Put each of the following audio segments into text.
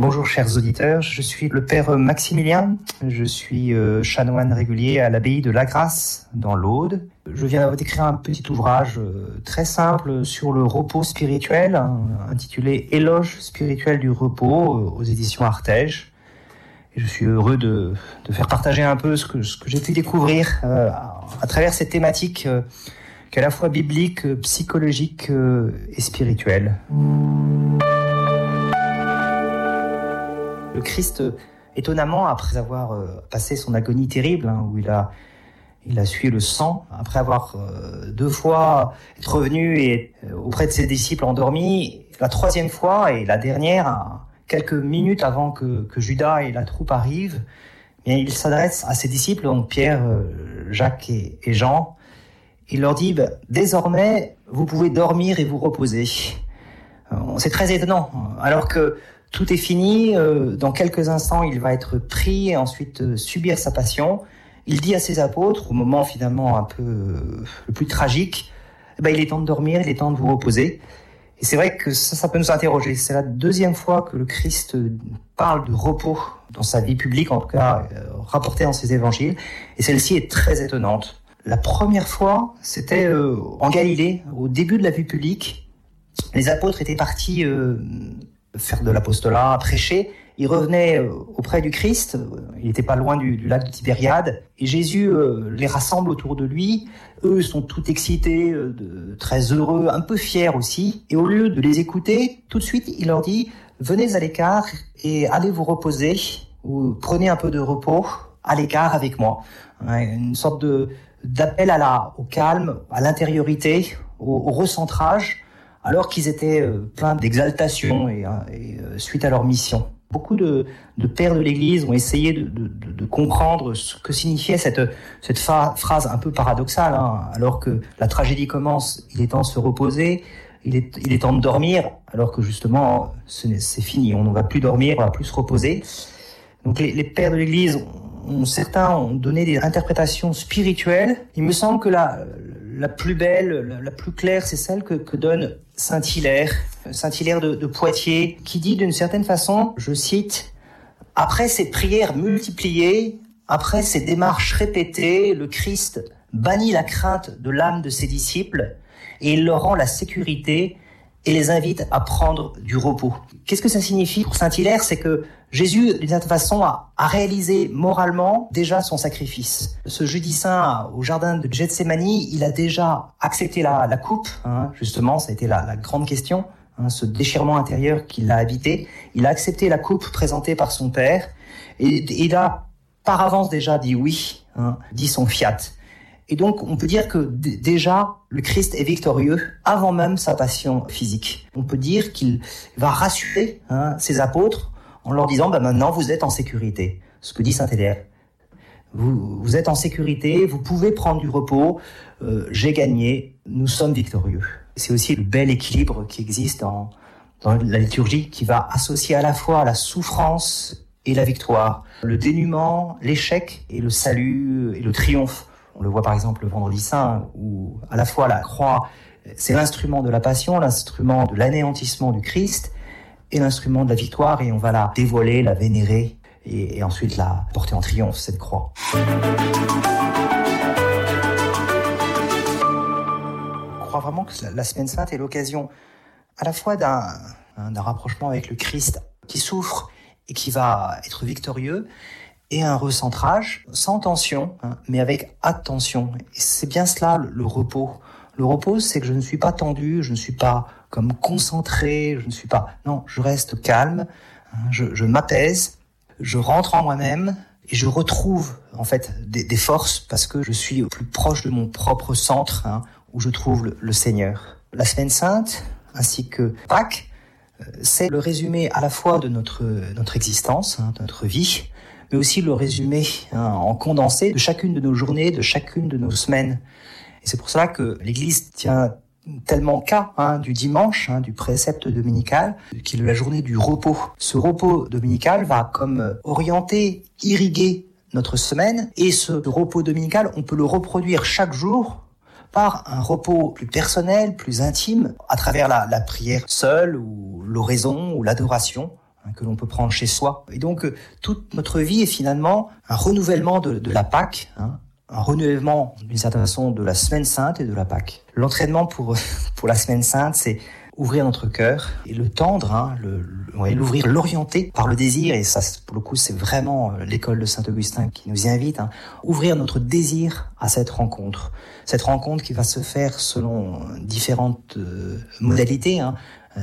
Bonjour chers auditeurs, je suis le père Maximilien, je suis chanoine régulier à l'abbaye de Lagrasse dans l'Aude. Je viens d'écrire un petit ouvrage très simple sur le repos spirituel, intitulé « Éloge spirituel du repos » aux éditions Artège. Et je suis heureux de faire partager un peu ce que j'ai pu découvrir à travers cette thématique qui est à la fois biblique, psychologique et spirituelle. Le Christ, étonnamment, après avoir passé son agonie terrible, où il a sué le sang, après avoir deux fois être revenu et auprès de ses disciples endormis, la troisième fois et la dernière, quelques minutes avant que Judas et la troupe arrivent, bien, il s'adresse à ses disciples, donc Pierre, Jacques et Jean. Il leur dit « Désormais, vous pouvez dormir et vous reposer. » C'est très étonnant, alors que tout est fini, dans quelques instants il va être pris et ensuite subir sa passion. Il dit à ses apôtres, au moment finalement un peu le plus tragique, il est temps de dormir, il est temps de vous reposer. Et c'est vrai que ça peut nous interroger. C'est la deuxième fois que le Christ parle de repos dans sa vie publique, en tout cas rapportée dans ses évangiles, et celle-ci est très étonnante. La première fois, c'était en Galilée, au début de la vie publique. Les apôtres étaient partis faire de l'apostolat, prêcher. Il revenait auprès du Christ, il n'était pas loin du lac de Tibériade, et Jésus les rassemble autour de lui. Eux sont tout excités, très heureux, un peu fiers aussi, et au lieu de les écouter, tout de suite il leur dit « Venez à l'écart et allez vous reposer, ou prenez un peu de repos à l'écart avec moi ». Une sorte d'appel au calme, à l'intériorité, au recentrage, alors qu'ils étaient pleins d'exaltation et suite à leur mission. Beaucoup de pères de l'Église ont essayé de comprendre ce que signifiait cette phrase un peu paradoxale, alors que la tragédie commence, il est temps de se reposer, il est temps de dormir, alors que justement c'est fini, on ne va plus dormir, on ne va plus se reposer. Donc les pères de l'Église, certains ont donné des interprétations spirituelles. Il me semble que la plus belle, la plus claire, c'est celle que donne Saint-Hilaire, de Poitiers, qui dit d'une certaine façon, je cite, « Après ces prières multipliées, après ces démarches répétées, le Christ bannit la crainte de l'âme de ses disciples et il leur rend la sécurité et les invite à prendre du repos. » Qu'est-ce que ça signifie pour Saint-Hilaire? C'est que Jésus, d'une certaine façon, a réalisé moralement déjà son sacrifice. Ce jeudi saint, au jardin de Gethsémani, il a déjà accepté la coupe, justement, ça a été la grande question, ce déchirement intérieur qui l'a habité. Il a accepté la coupe présentée par son Père, et il a par avance déjà dit oui, dit son fiat. Et donc, on peut dire que déjà, le Christ est victorieux avant même sa passion physique. On peut dire qu'il va rassurer ses apôtres en leur disant « Maintenant, vous êtes en sécurité », ce que dit Saint-Hilaire. Vous êtes en sécurité, vous pouvez prendre du repos, j'ai gagné, nous sommes victorieux. C'est aussi le bel équilibre qui existe dans la liturgie, qui va associer à la fois la souffrance et la victoire, le dénuement, l'échec et le salut et le triomphe. On le voit par exemple le vendredi saint, où à la fois la croix, c'est l'instrument de la passion, l'instrument de l'anéantissement du Christ, et l'instrument de la victoire, et on va la dévoiler, la vénérer, et ensuite la porter en triomphe, cette croix. On croit vraiment que la Semaine Sainte est l'occasion à la fois d'un rapprochement avec le Christ qui souffre et qui va être victorieux, et un recentrage sans tension, mais avec attention. Et c'est bien cela, le repos. Le repos, c'est que je ne suis pas tendu, je ne suis pas comme concentré, je ne suis pas... Non, je reste calme, je m'apaise, je rentre en moi-même et je retrouve en fait des forces parce que je suis au plus proche de mon propre centre où je trouve le Seigneur. La Semaine Sainte, ainsi que Pâques, c'est le résumé à la fois de notre existence, de notre vie, mais aussi le résumé en condensé de chacune de nos journées, de chacune de nos semaines. Et c'est pour cela que l'Église tient tellement cas du dimanche, du précepte dominical, qui est la journée du repos. Ce repos dominical va comme orienter, irriguer notre semaine, et ce repos dominical, on peut le reproduire chaque jour par un repos plus personnel, plus intime, à travers la prière seule, ou l'oraison, ou l'adoration, que l'on peut prendre chez soi. Et donc, toute notre vie est finalement un renouvellement de la Pâque, un renouvellement, d'une certaine façon, de la Semaine Sainte et de la Pâque. L'entraînement pour la Semaine Sainte, c'est ouvrir notre cœur et le tendre, l'ouvrir, l'orienter par le désir. Et ça, pour le coup, c'est vraiment l'école de Saint-Augustin qui nous y invite. Ouvrir notre désir à cette rencontre qui va se faire selon différentes modalités.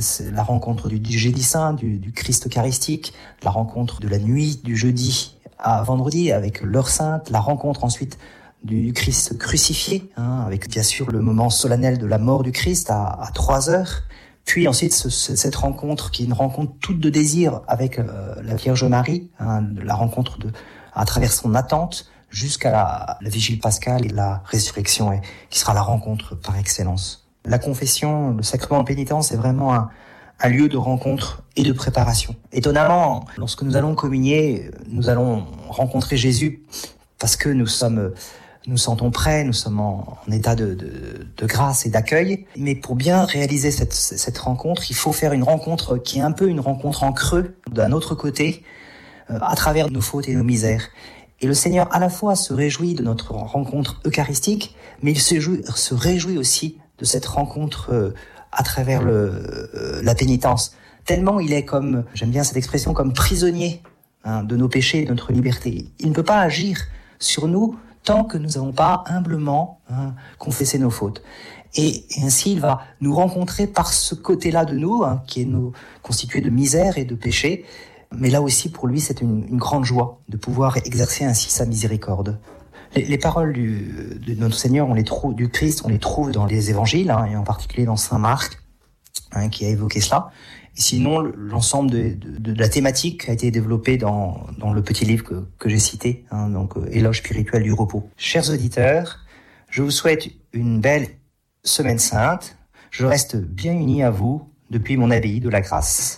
C'est la rencontre du jeudi saint, du Christ eucharistique, la rencontre de la nuit du jeudi à vendredi avec l'heure sainte, la rencontre ensuite du Christ crucifié, avec bien sûr le moment solennel de la mort du Christ à 3 heures. Puis ensuite cette rencontre qui est une rencontre toute de désir avec la Vierge Marie, la rencontre à travers son attente jusqu'à la vigile pascale et la résurrection, qui sera la rencontre par excellence. La confession, le sacrement de pénitence, c'est vraiment un lieu de rencontre et de préparation. Étonnamment, lorsque nous allons communier, nous allons rencontrer Jésus parce que nous sentons prêts, nous sommes en état de grâce et d'accueil. Mais pour bien réaliser cette rencontre, il faut faire une rencontre qui est un peu une rencontre en creux, d'un autre côté, à travers nos fautes et nos misères. Et le Seigneur, à la fois, se réjouit de notre rencontre eucharistique, mais il se réjouit aussi de cette rencontre à travers la pénitence. Tellement il est comme, j'aime bien cette expression, comme prisonnier de nos péchés et de notre liberté. Il ne peut pas agir sur nous tant que nous n'avons pas humblement confessé nos fautes. Et ainsi, il va nous rencontrer par ce côté-là de nous, qui est constitué de misère et de péché. Mais là aussi, pour lui, c'est une grande joie de pouvoir exercer ainsi sa miséricorde. Les paroles de notre Seigneur, du Christ, on les trouve dans les évangiles, et en particulier dans Saint Marc, qui a évoqué cela. Et sinon, l'ensemble de la thématique a été développée dans le petit livre que j'ai cité, donc Éloge spirituel du repos. Chers auditeurs, je vous souhaite une belle Semaine Sainte. Je reste bien uni à vous depuis mon abbaye de la Grasse.